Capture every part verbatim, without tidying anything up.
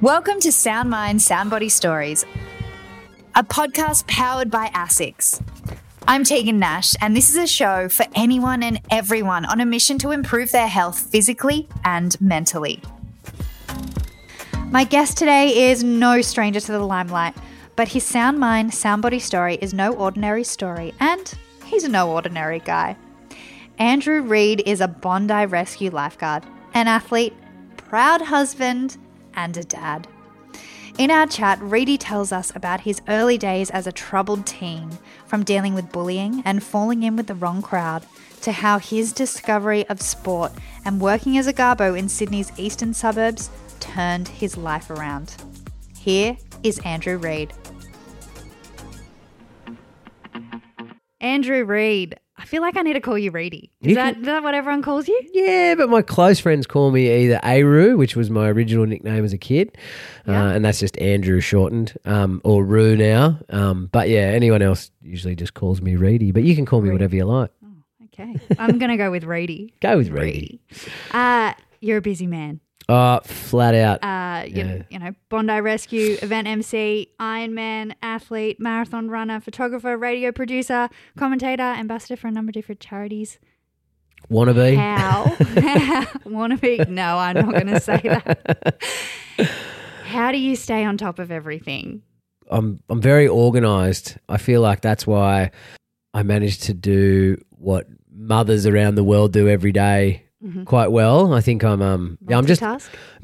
Welcome to Sound Mind, Sound Body Stories, a podcast powered by ASICS. I'm Tegan Nash, and this is a show for anyone and everyone on a mission to improve their health physically and mentally. My guest today is no stranger to the limelight, but his Sound Mind, Sound Body story is no ordinary story, and he's no ordinary guy. Andrew Reid is a Bondi Rescue lifeguard, an athlete, proud husband, and a dad. In our chat, Reedy tells us about his early days as a troubled teen, from dealing with bullying and falling in with the wrong crowd, to how his discovery of sport and working as a garbo in Sydney's eastern suburbs turned his life around. Here is Andrew Reid. Andrew Reid. I feel like I need to call you Reedy. Is, that, can, is that what everyone calls you? Yeah, but my close friends call me either Aru, which was my original nickname as a kid, yeah. uh, and that's just Andrew shortened, um, or Roo now. Um, but, yeah, anyone else usually just calls me Reedy, but you can call me Reedy. Whatever you like. Oh, okay. I'm going to go with Reedy. Go with Reedy. Reedy. Uh, you're a busy man. Oh, flat out. Uh, you, yeah. you know, Bondi Rescue, event M C, Ironman, athlete, marathon runner, photographer, radio producer, commentator, ambassador for a number of different charities. Wannabe. How? Wannabe? No, I'm not going to say that. How do you stay on top of everything? I'm I'm very organised. I feel like that's why I managed to do what mothers around the world do every day. Mm-hmm. Quite well. I think I'm um multitask? Yeah, I'm just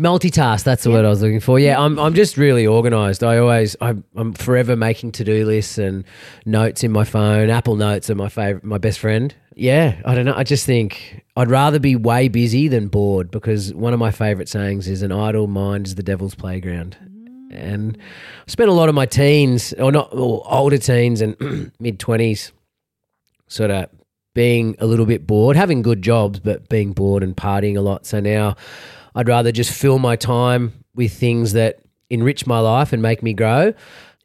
multitask, that's the yeah. word I was looking for. Yeah, I'm I'm just really organised. I always I'm I'm forever making to-do lists and notes in my phone. Apple Notes are my favorite my best friend. Yeah, I don't know. I just think I'd rather be way busy than bored, because one of my favorite sayings is an idle mind is the devil's playground. Mm. And I spent a lot of my teens or not or older teens and mid-twenties sort of being a little bit bored, having good jobs, but being bored and partying a lot. So now I'd rather just fill my time with things that enrich my life and make me grow,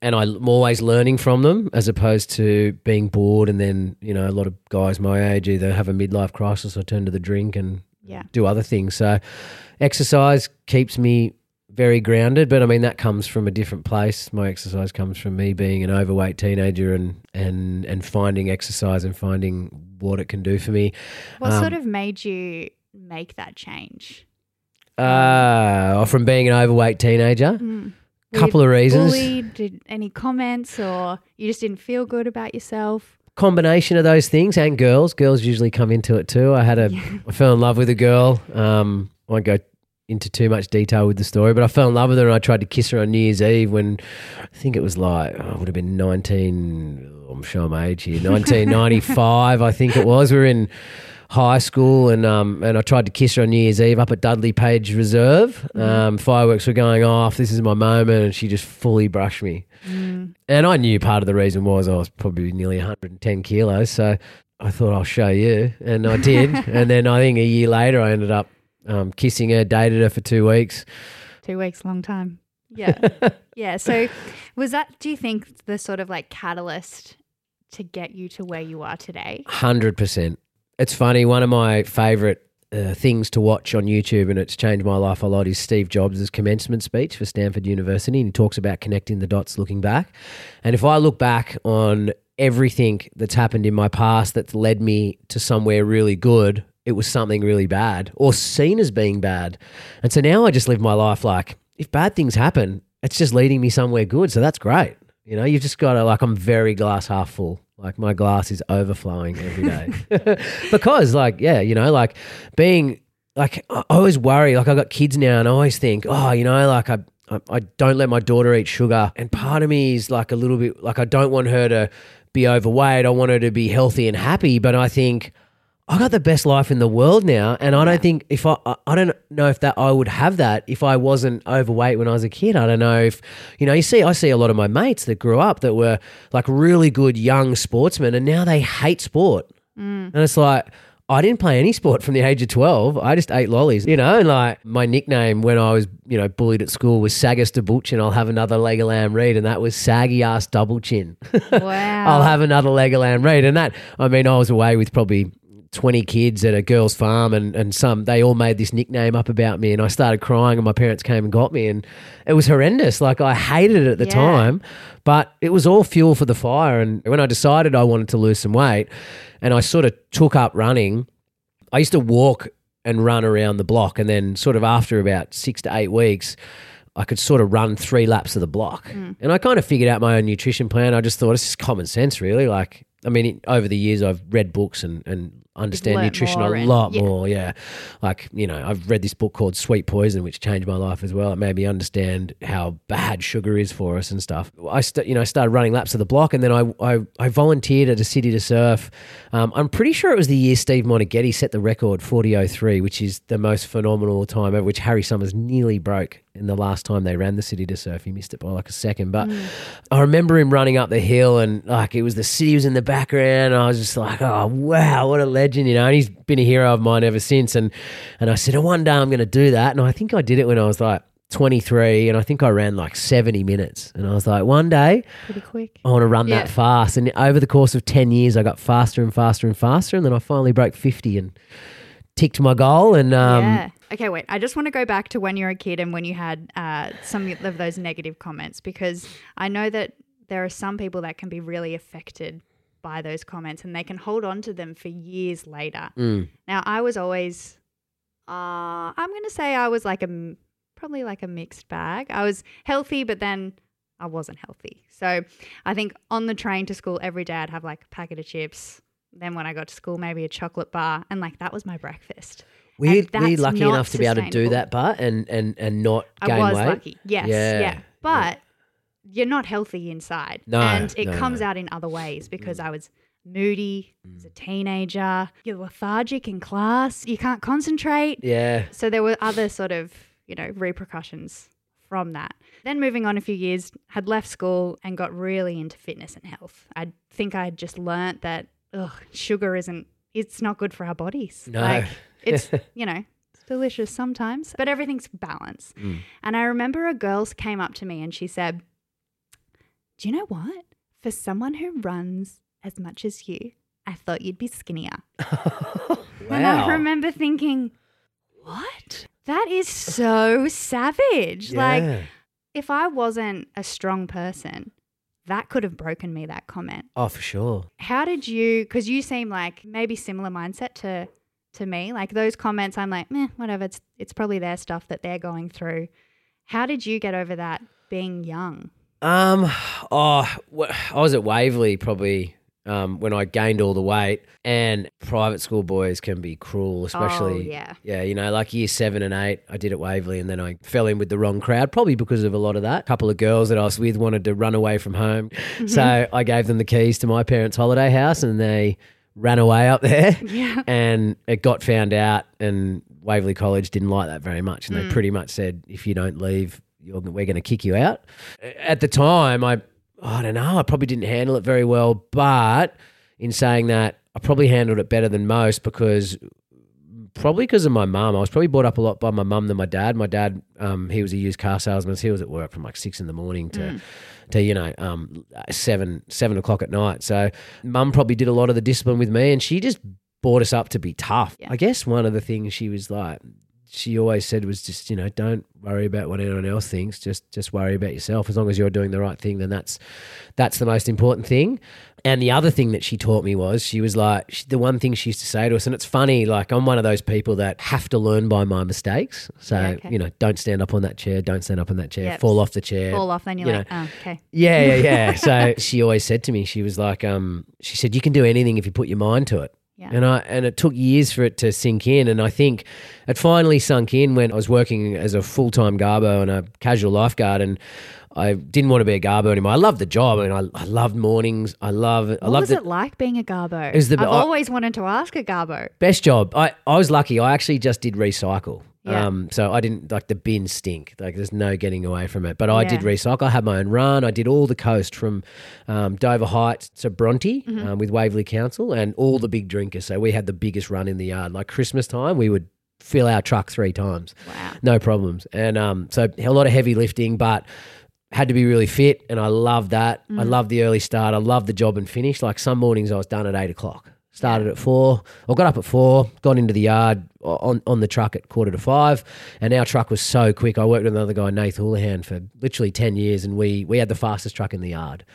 and I'm always learning from them, as opposed to being bored and then, you know, a lot of guys my age either have a midlife crisis or turn to the drink and yeah. do other things. So exercise keeps me very grounded, but I mean that comes from a different place. My exercise comes from me being an overweight teenager and and and finding exercise and finding what it can do for me. What um, sort of made you make that change? Uh, from being an overweight teenager? Mm. Couple of reasons. Bullied, did any comments, or you just didn't feel good about yourself? Combination of those things, and girls. Girls usually come into it too. I had a yeah. I fell in love with a girl. Um, I won't go into too much detail with the story, but I fell in love with her and I tried to kiss her on New Year's Eve when I think it was like, oh, I would have been nineteen, I'm sure my age here, nineteen ninety-five I think it was. We were in high school and um and I tried to kiss her on New Year's Eve up at Dudley Page Reserve. Mm. Um, fireworks were going off, this is my moment, and she just fully brushed me. Mm. And I knew part of the reason was I was probably nearly one hundred ten kilos, so I thought I'll show you, and I did. And then I think a year later I ended up Um, kissing her, dated her for two weeks. Two weeks, long time. Yeah. yeah. So was that, do you think, the sort of like catalyst to get you to where you are today? one hundred percent. It's funny, one of my favourite uh, things to watch on YouTube, and it's changed my life a lot, is Steve Jobs' commencement speech for Stanford University, and he talks about connecting the dots looking back. And if I look back on everything that's happened in my past that's led me to somewhere really good, it was something really bad or seen as being bad. And so now I just live my life like, if bad things happen, it's just leading me somewhere good. So that's great. You know, you've just got to like, I'm very glass half full. Like my glass is overflowing every day because like, yeah, you know, like being like, I always worry, like I got kids now and I always think, oh, you know, like I, I, I don't let my daughter eat sugar. And part of me is like a little bit like, I don't want her to be overweight. I want her to be healthy and happy. But I think, I got the best life in the world now, and I yeah. don't think if I, I I don't know if that I would have that if I wasn't overweight when I was a kid. I don't know if, you know, you see, I see a lot of my mates that grew up that were like really good young sportsmen, and now they hate sport. Mm. And it's like, I didn't play any sport from the age of twelve. I just ate lollies, you know, and like my nickname when I was, you know, bullied at school was Sagus de Butch, and I'll have another leg of lamb reed, and that was saggy ass double chin. Wow. I'll have another leg of lamb reed, and that, I mean, I was away with probably twenty kids at a girls' farm, and, and some they all made this nickname up about me, and I started crying, and my parents came and got me, and it was horrendous. Like, I hated it at the yeah. time, but it was all fuel for the fire. And when I decided I wanted to lose some weight and I sort of took up running, I used to walk and run around the block, and then sort of after about six to eight weeks I could sort of run three laps of the block. Mm. And I kind of figured out my own nutrition plan. I just thought, it's just common sense, really. Like, I mean, it, over the years I've read books and, and understand nutrition a lot and, more, yeah. yeah. Like, you know, I've read this book called Sweet Poison, which changed my life as well. It made me understand how bad sugar is for us and stuff. I, st- you know, I started running laps of the block, and then I I, I volunteered at a City to Surf. Um, I'm pretty sure it was the year Steve Monaghetti set the record, forty oh three, which is the most phenomenal time ever, which Harry Summers nearly broke in the last time they ran the City to Surf. He missed it by like a second. But mm. I remember him running up the hill, and like, it was the city was in the background, and I was just like, oh, wow, what a legend, you know. And he's been a hero of mine ever since. And and I said, oh, one day I'm going to do that. And I think I did it when I was like twenty-three, and I think I ran like seventy minutes. And I was like, one day pretty quick. I want to run yeah. that fast. And over the course of ten years, I got faster and faster and faster. And then I finally broke fifty and ticked my goal. And um, yeah. Okay, wait, I just want to go back to when you were a kid and when you had uh, some of those negative comments, because I know that there are some people that can be really affected by those comments and they can hold on to them for years later. Mm. Now, I was always uh, – I'm going to say I was like a – probably like a mixed bag. I was healthy, but then I wasn't healthy. So I think on the train to school every day I'd have like a packet of chips. Then when I got to school, maybe a chocolate bar, and like that was my breakfast. We're, we're lucky enough to be able to do that, but and, and, and not gain weight. I was weight. lucky. Yes, yeah. yeah. But yeah. you're not healthy inside. No. And it no, comes no. out in other ways, because mm. I was moody mm. as a teenager. You're lethargic in class. You can't concentrate. Yeah. So there were other sort of, you know, repercussions from that. Then moving on a few years, had left school and got really into fitness and health. I think I had just learnt that ugh, sugar isn't, it's not good for our bodies. No. Like, it's, you know, it's delicious sometimes, but everything's balanced. Mm. And I remember a girl came up to me and she said, do you know what? For someone who runs as much as you, I thought you'd be skinnier. Wow. And I remember thinking, what? That is so savage. Yeah. Like, if I wasn't a strong person, that could have broken me, that comment. Oh, for sure. How did you, because you seem like maybe similar mindset to to me, like those comments, I'm like, meh, whatever, it's it's probably their stuff that they're going through. How did you get over that being young? Um, oh, I was at Waverley probably um, when I gained all the weight, and private school boys can be cruel, especially. Oh, yeah. Yeah, you know, like year seven and eight I did at Waverley, and then I fell in with the wrong crowd, probably because of a lot of that. A couple of girls that I was with wanted to run away from home, mm-hmm. so I gave them the keys to my parents' holiday house and they ran away up there, yeah. and it got found out, and Waverley College didn't like that very much, and mm. they pretty much said, if you don't leave, you're, we're going to kick you out. At the time, I I don't know, I probably didn't handle it very well, but in saying that, I probably handled it better than most because probably because of my mum. I was probably brought up a lot by my mum than my dad. My dad, um, he was a used car salesman, so he was at work from like six in the morning to mm. – to, you know, um, seven, seven o'clock at night. So mum probably did a lot of the discipline with me, and she just brought us up to be tough. Yeah. I guess one of the things she was like, she always said was just, you know, don't worry about what anyone else thinks. Just, just worry about yourself. As long as you're doing the right thing, then that's, that's the most important thing. And the other thing that she taught me was she was like, she, the one thing she used to say to us, and it's funny, like I'm one of those people that have to learn by my mistakes. So, yeah, okay. you know, don't stand up on that chair, don't stand up on that chair, yep. fall off the chair. Fall off, then you're you like, know. oh, okay. Yeah, yeah, yeah. So she always said to me, she was like, um, she said, you can do anything if you put your mind to it. Yeah. And I and it took years for it to sink in, and I think it finally sunk in when I was working as a full-time garbo and a casual lifeguard, and I didn't want to be a garbo anymore. I loved the job. I mean, I, I loved mornings. I love it. What loved was it the, like being a garbo? It was the, I've I, always wanted to ask a garbo. Best job. I, I was lucky. I actually just did recycle. Yeah. Um, so I didn't, like the bins stink, like there's no getting away from it. But I yeah. did recycle. I had my own run. I did all the coast from um, Dover Heights to Bronte mm-hmm. um, with Waverley Council and all the big drinkers. So we had the biggest run in the yard. Like Christmas time, we would fill our truck three times. Wow. No problems. And um, so a lot of heavy lifting, but had to be really fit, and I loved that. Mm. I loved the early start. I loved the job and finish. Like some mornings I was done at eight o'clock. Started at four. I got up at four, got into the yard on, on the truck at quarter to five, and our truck was so quick. I worked with another guy, Nate Houlihan, for literally ten years, and we we had the fastest truck in the yard.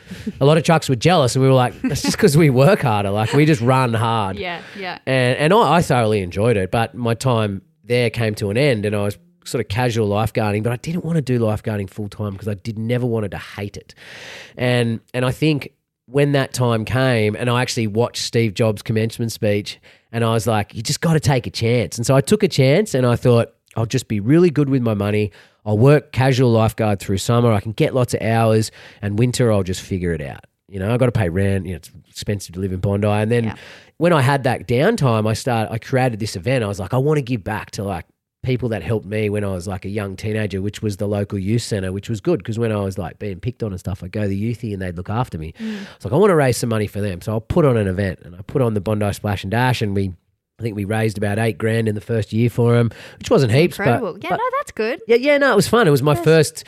A lot of trucks were jealous, and we were like, that's just because we work harder. Like, we just run hard. Yeah, yeah. And, and I, I thoroughly enjoyed it, but my time there came to an end, and I was sort of casual lifeguarding, but I didn't want to do lifeguarding full time because I did never wanted to hate it. And and I think when that time came, and I actually watched Steve Jobs' commencement speech, and I was like, you just got to take a chance. And so I took a chance, and I thought, I'll just be really good with my money. I'll work casual lifeguard through summer. I can get lots of hours, and winter I'll just figure it out. You know, I've got to pay rent. You know, it's expensive to live in Bondi. And then yeah. when I had that downtime, I started, I created this event. I was like, I want to give back to like people that helped me when I was like a young teenager, which was the local youth centre, which was good because when I was like being picked on and stuff, I'd go to the youthy and they'd look after me. Mm. I was like, I want to raise some money for them. So I'll put on an event, and I put on the Bondi Splash and Dash, and we, I think we raised about eight grand in the first year for them, which wasn't heaps. Incredible. But, yeah, but, no, that's good. Yeah, yeah, no, it was fun. It was my yes. first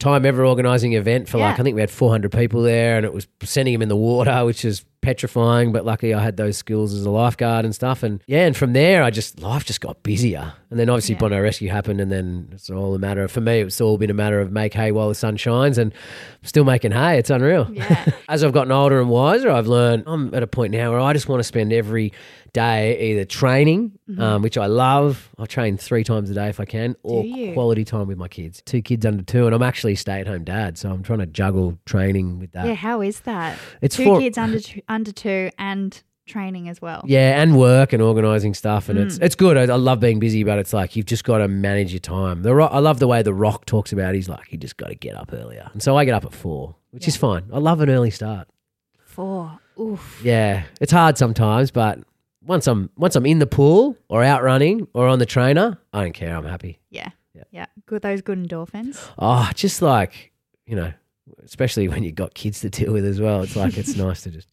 time ever organising an event for yeah. like, I think we had four hundred people there, and it was sending them in the water, which is petrifying, but luckily I had those skills as a lifeguard and stuff. And yeah, and from there I just, life just got busier. And then obviously yeah. Bondi Rescue happened, and then it's all a matter of, for me, it's all been a matter of make hay while the sun shines, and I'm still making hay. It's unreal. Yeah. As I've gotten older and wiser, I've learned I'm at a point now where I just want to spend every day either training, mm-hmm. um, which I love. I train three times a day if I can, or quality time with my kids. Two kids under two, and I'm actually a stay-at-home dad, so I'm trying to juggle training with that. Yeah, how is that? It's Two for, kids under two, under two and training as well. Yeah, and work and organising stuff, and mm. it's it's good. I, I love being busy, but it's like you've just got to manage your time. The Rock, I love the way The Rock talks about it. He's like, you just got to get up earlier. And so I get up at four, which yeah. is fine. I love an early start. Four, oof. Yeah, it's hard sometimes, but Once I'm once I'm in the pool or out running or on the trainer, I don't care. I'm happy. Yeah, yeah, yeah. Good, those good endorphins. Oh, just like, you know, especially when you've got kids to deal with as well. It's like it's nice to just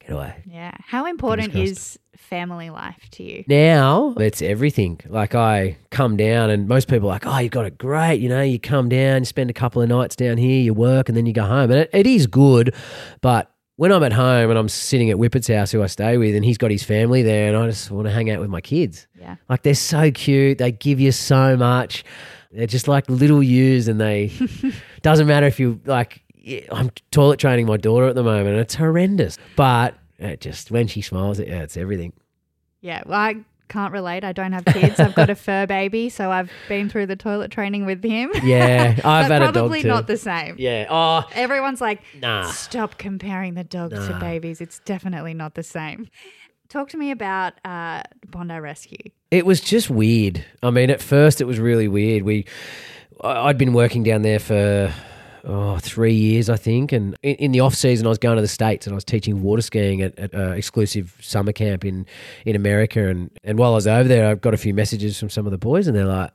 get away. Yeah. How important is family life to you? Now it's everything. Like, I come down, and most people are like, oh, you've got it great. You know, you come down, you spend a couple of nights down here, you work, and then you go home. And it, it is good, but when I'm at home and I'm sitting at Whippet's house, who I stay with, and he's got his family there, and I just want to hang out with my kids. Yeah. Like, they're so cute. They give you so much. They're just like little yous, and they – doesn't matter if you – like, I'm toilet training my daughter at the moment, and it's horrendous. But it just – when she smiles, it, yeah, it's everything. Yeah, well, I can't relate. I don't have kids. I've got a fur baby, so I've been through the toilet training with him. Yeah, I've had a dog too. Probably not the same. Yeah. Oh, everyone's like, nah. Stop comparing the dogs nah. to babies. It's definitely not the same. Talk to me about uh, Bondi Rescue. It was just weird. I mean, at first it was really weird. We, I'd been working down there for oh, three years, I think. And in, in the off season, I was going to the States, and I was teaching water skiing at, at an exclusive summer camp in, in America. And, and while I was over there, I got a few messages from some of the boys, and they're like,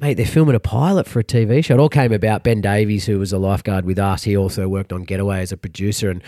mate, they're filming a pilot for a T V show. It all came about Ben Davies, who was a lifeguard with us. He also worked on Getaway as a producer. And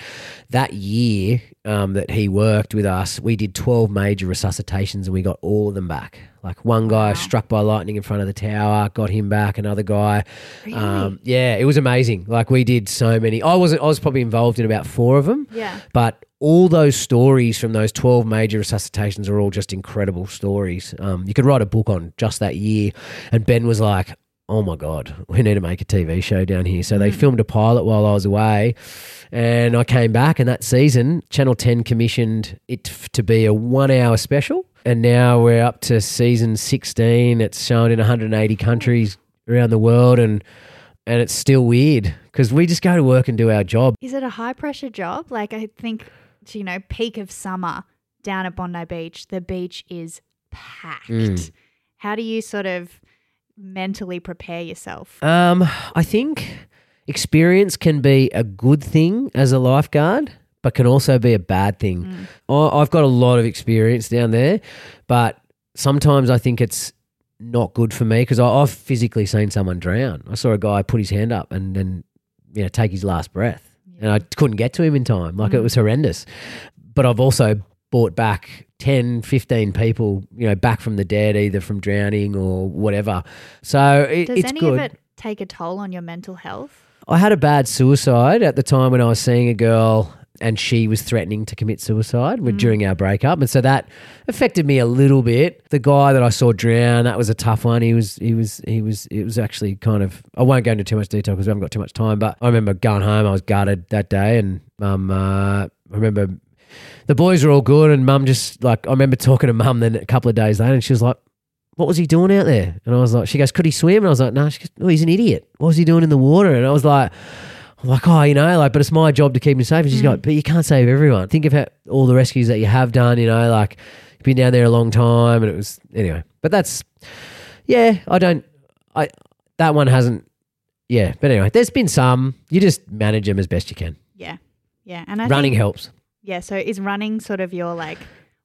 that year um, that he worked with us, we did twelve major resuscitations, and we got all of them back. Like, one guy wow. struck by lightning in front of the tower, got him back. Another guy, really? um, yeah, it was amazing. Like, we did so many. I wasn't. I was probably involved in about four of them. Yeah, but all those stories from those twelve major resuscitations are all just incredible stories. Um, you could write a book on just that year. And Ben was like, oh my God, we need to make a T V show down here. So they mm. filmed a pilot while I was away, and I came back, and that season Channel ten commissioned it f- to be a one-hour special, and now we're up to season sixteen. It's shown in one hundred eighty countries around the world, and and it's still weird because we just go to work and do our job. Is it a high-pressure job? Like, I think, you know, peak of summer down at Bondi Beach, the beach is packed. Mm. How do you sort of mentally prepare yourself? Um, I think experience can be a good thing as a lifeguard, but can also be a bad thing. Mm. I've got a lot of experience down there, but sometimes I think it's not good for me because I've physically seen someone drown. I saw a guy put his hand up and then, you know, take his last breath, yeah. and I couldn't get to him in time. Like, mm. it was horrendous. But I've also brought back ten, fifteen people, you know, back from the dead, either from drowning or whatever. So it, Does it's any good. of it take a toll on your mental health? I had a bad suicide at the time when I was seeing a girl and she was threatening to commit suicide mm. during our breakup. And so that affected me a little bit. The guy that I saw drown, that was a tough one. He was, he was, he was, it was actually kind of, I won't go into too much detail because we haven't got too much time, but I remember going home, I was gutted that day, and um, uh, I remember the boys were all good, and mum just like, I remember talking to mum then a couple of days later, and she was like, what was he doing out there? And I was like, she goes, could he swim? And I was like, no, nah. She goes, oh, he's an idiot. What was he doing in the water? And I was like, I'm like, oh, you know, like, but it's my job to keep him safe. And she's mm. like, but you can't save everyone. Think of how, all the rescues that you have done, you know, like you've been down there a long time. And it was, anyway, but that's, yeah, I don't, I, that one hasn't, yeah. But anyway, there's been some, you just manage them as best you can. Yeah. Yeah. And I running think, helps. Yeah. So is running sort of your like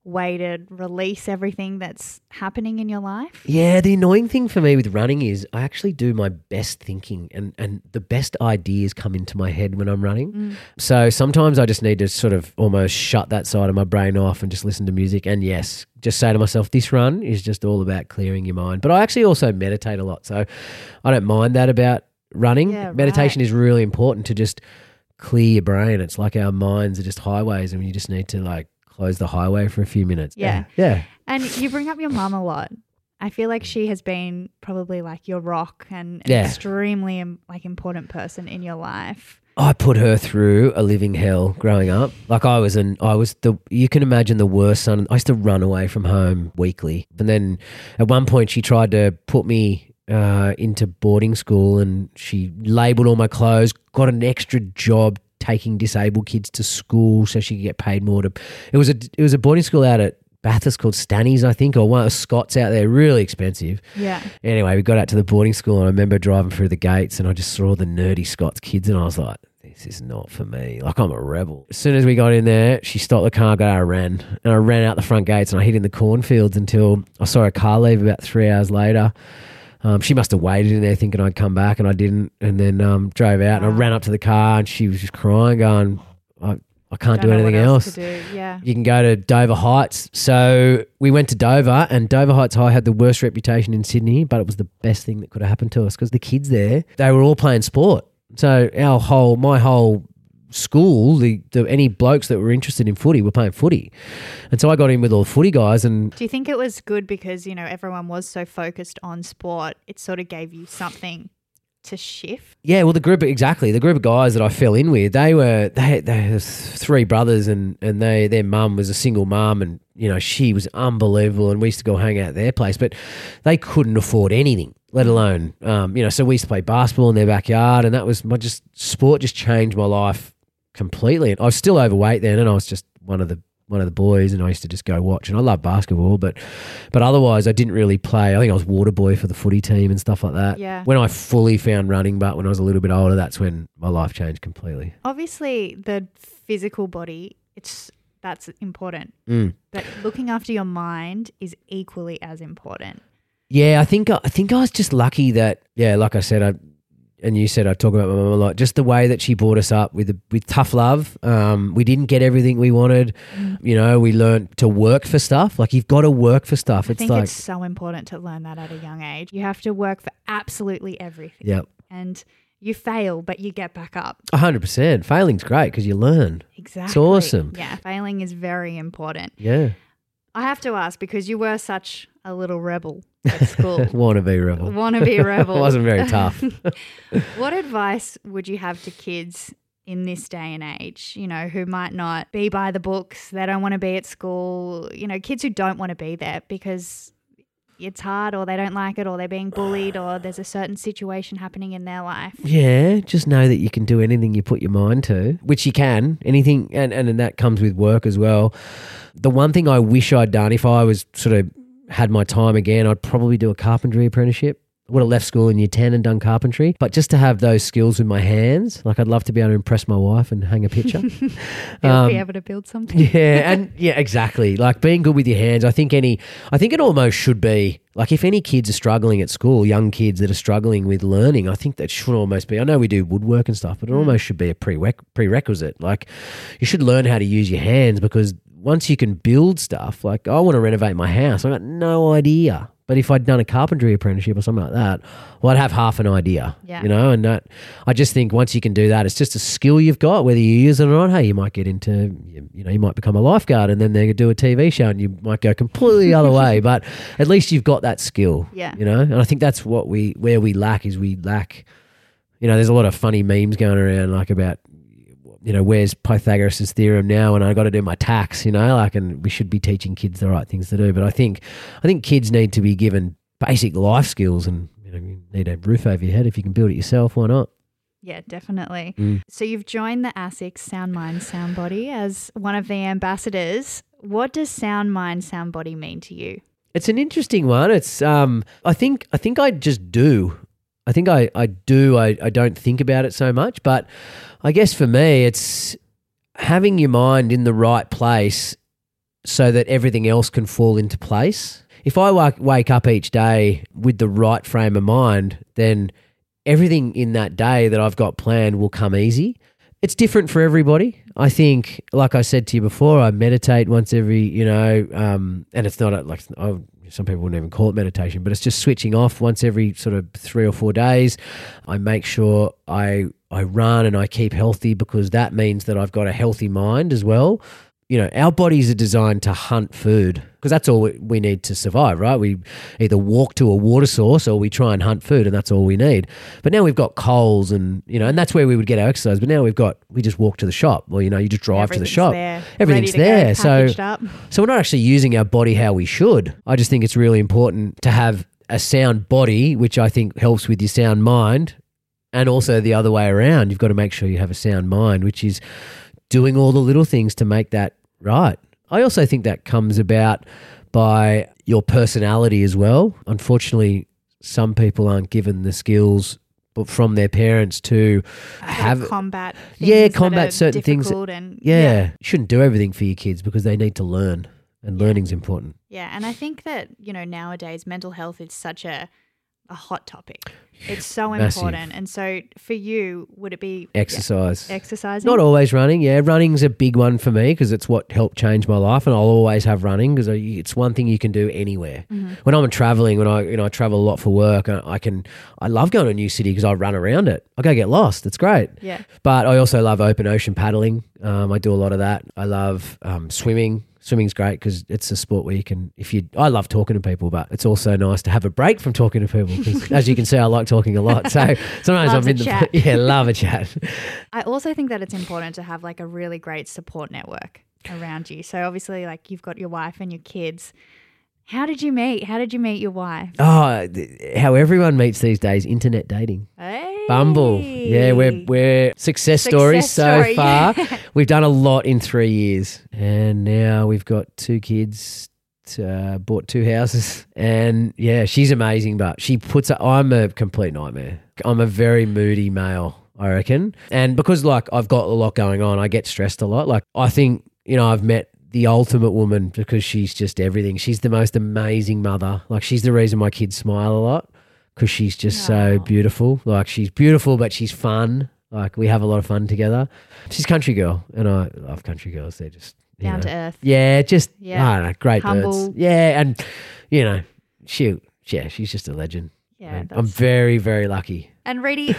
way to release everything that's happening in your life? Yeah. The annoying thing for me with running is I actually do my best thinking, and, and the best ideas come into my head when I'm running. Mm. So sometimes I just need to sort of almost shut that side of my brain off and just listen to music. And yes, just say to myself, this run is just all about clearing your mind. But I actually also meditate a lot. So I don't mind that about running. Yeah, meditation right. is really important to just clear your brain. It's like our minds are just highways, and you just need to like close the highway for a few minutes. Yeah. Yeah. And you bring up your mum a lot. I feel like she has been probably like your rock and an yeah. extremely like important person in your life. I put her through a living hell growing up. Like I was an, I was the, you can imagine the worst son. I used to run away from home weekly. And then at one point she tried to put me Uh, into boarding school, and she labelled all my clothes, got an extra job taking disabled kids to school so she could get paid more. To it was a it was a boarding school out at Bathurst called Stanny's, I think, or one of Scott's out there, really expensive. Yeah. Anyway, we got out to the boarding school, and I remember driving through the gates, and I just saw the nerdy Scott's kids, and I was like, this is not for me. Like, I'm a rebel. As soon as we got in there, she stopped the car, got out, and ran. And I ran out the front gates, and I hid in the cornfields until I saw a car leave about three hours later. Um, she must have waited in there thinking I'd come back, and I didn't, and then um, drove out wow. and I ran up to the car, and she was just crying going, I, I can't do anything else. else. To do. Yeah. You can go to Dover Heights. So we went to Dover, and Dover Heights High had the worst reputation in Sydney, but it was the best thing that could have happened to us because the kids there, they were all playing sport. So our whole, my whole school, the, the any blokes that were interested in footy were playing footy. And so I got in with all the footy guys. And do you think it was good because, you know, everyone was so focused on sport, it sort of gave you something to shift? Yeah, well, the group, exactly. The group of guys that I fell in with, they were, they, they were three brothers, and, and they their mum was a single mum, and, you know, she was unbelievable, and we used to go hang out at their place, but they couldn't afford anything, let alone, um, you know, so we used to play basketball in their backyard, and that was my just, sport just changed my life completely. And I was still overweight then, and I was just one of the one of the boys, and I used to just go watch. And I love basketball, but but otherwise I didn't really play. I think I was water boy for the footy team and stuff like that. Yeah. When I fully found running, but when I was a little bit older, that's when my life changed completely. Obviously, the physical body, it's that's important, mm. but looking after your mind is equally as important. Yeah, I think I think I was just lucky that yeah, like I said, I. And you said I talk about my mum a lot, just the way that she brought us up with a, with tough love. Um, we didn't get everything we wanted. Mm. You know, we learned to work for stuff. Like you've got to work for stuff. I it's think like, it's so important to learn that at a young age. You have to work for absolutely everything. Yep. And you fail, but you get back up. one hundred percent. Failing's great because you learn. Exactly. It's awesome. Yeah, failing is very important. Yeah. I have to ask because you were such a little rebel at school. Wannabe rebel. Wannabe rebel. It wasn't very tough. What advice would you have to kids in this day and age, you know, who might not be by the books, they don't want to be at school, you know, kids who don't want to be there because it's hard or they don't like it or they're being bullied or there's a certain situation happening in their life? Yeah, just know that you can do anything you put your mind to, which you can, anything, and, and, and that comes with work as well. The one thing I wish I'd done if I was sort of had my time again, I'd probably do a carpentry apprenticeship. I would have left school in year ten and done carpentry, but just to have those skills with my hands, like I'd love to be able to impress my wife and hang a picture. You'll um, be able to build something. Yeah, and yeah, exactly. Like being good with your hands, I think any, I think it almost should be, like if any kids are struggling at school, young kids that are struggling with learning, I think that should almost be, I know we do woodwork and stuff, but it almost should be a prereq- prerequisite. Like you should learn how to use your hands because once you can build stuff, like I want to renovate my house, I've got no idea. But if I'd done a carpentry apprenticeship or something like that, well, I'd have half an idea, yeah. you know. And that, I just think once you can do that, it's just a skill you've got, whether you use it or not. Hey, you might get into, you know, you might become a lifeguard and then they do a T V show and you might go completely the other way. But at least you've got that skill, yeah. you know. And I think that's what we, where we lack is we lack, you know, there's a lot of funny memes going around like about, you know, where's Pythagoras' theorem now and I got to do my tax, you know, like, and we should be teaching kids the right things to do. But I think I think kids need to be given basic life skills and, you know, you need a roof over your head. If you can build it yourself, why not? Yeah, definitely. Mm. So you've joined the ASICS Sound Mind Soundbody as one of the ambassadors. What does Sound Mind Soundbody mean to you? It's an interesting one. It's um, I think I think I just do. I think I, I do, I, I don't think about it so much, but I guess for me it's having your mind in the right place so that everything else can fall into place. If I w- wake up each day with the right frame of mind, then everything in that day that I've got planned will come easy. It's different for everybody. I think, like I said to you before, I meditate once every, you know, um, and it's not a, like I some people wouldn't even call it meditation, but it's just switching off once every sort of three or four days. I make sure I I run and I keep healthy because that means that I've got a healthy mind as well. You know, our bodies are designed to hunt food because that's all we, we need to survive, right? We either walk to a water source or we try and hunt food and that's all we need. But now we've got coals and, you know, and that's where we would get our exercise. But now we've got, we just walk to the shop or, you know, you just drive to the shop. There. Everything's there. So, so we're not actually using our body how we should. I just think it's really important to have a sound body, which I think helps with your sound mind. And also the other way around, you've got to make sure you have a sound mind, which is doing all the little things to make that right. I also think that comes about by your personality as well. Unfortunately, some people aren't given the skills but from their parents to have combat yeah, combat certain things. And, yeah. yeah. You shouldn't do everything for your kids because they need to learn and yeah. learning's important. Yeah, and I think that, you know, nowadays mental health is such a a hot topic. It's so Massive. important. And so for you, would it be exercise? Yeah, exercising? Not always running. Yeah, running's a big one for me because it's what helped change my life, and I'll always have running because it's one thing you can do anywhere. Mm-hmm. When I'm traveling, when I you know I travel a lot for work, I, I can I love going to a new city because I run around it. I go get lost. It's great. Yeah. But I also love open ocean paddling. Um, I do a lot of that. I love um, swimming. Swimming's great because it's a sport where you can, if you, I love talking to people, but it's also nice to have a break from talking to people because as you can see, I like talking a lot. So sometimes I'm in the, chat. yeah, love a chat. I also think that it's important to have like a really great support network around you. So obviously like you've got your wife and your kids. How did you meet? How did you meet your wife? Oh, th- how everyone meets these days, internet dating. Hey. Bumble. Yeah, we're we're success, success stories story, so far. Yeah. We've done a lot in three years and now we've got two kids, uh, bought two houses and, yeah, she's amazing but she puts – I'm a complete nightmare. I'm a very moody male, I reckon, and because, like, I've got a lot going on, I get stressed a lot. Like, I think, you know, I've met – the ultimate woman because she's just everything. She's the most amazing mother. Like, she's the reason my kids smile a lot because she's just wow. so beautiful. Like, she's beautiful but she's fun. Like, we have a lot of fun together. She's country girl and I love country girls. They're just down know, to earth. Yeah, just yeah. I don't know, great Humble. birds. Yeah, and you know, she yeah, she's just a legend. Yeah. I'm very, very lucky. And Reedy,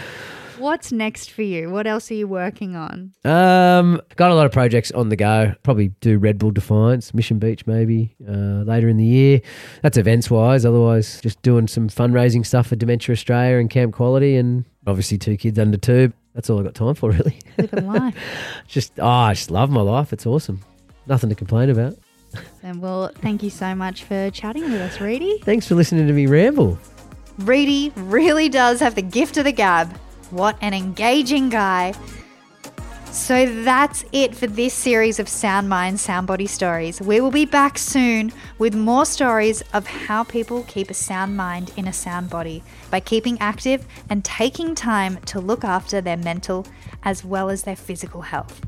what's next for you? What else are you working on? Um, got a lot of projects on the go. Probably do Red Bull Defiance, Mission Beach maybe uh, later in the year. That's events-wise. Otherwise, just doing some fundraising stuff for Dementia Australia and Camp Quality and obviously two kids under two. That's all I've got time for, really. Living life. just, oh, I just love my life. It's awesome. Nothing to complain about. And well, thank you so much for chatting with us, Reedy. Thanks for listening to me ramble. Reedy really does have the gift of the gab. What an engaging guy. So that's it for this series of Sound Mind, Soundbody stories. We will be back soon with more stories of how people keep a sound mind in a sound body by keeping active and taking time to look after their mental as well as their physical health.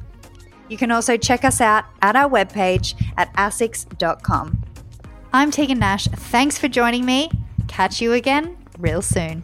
You can also check us out at our webpage at asics dot com. I'm Tegan Nash. Thanks for joining me. Catch you again real soon.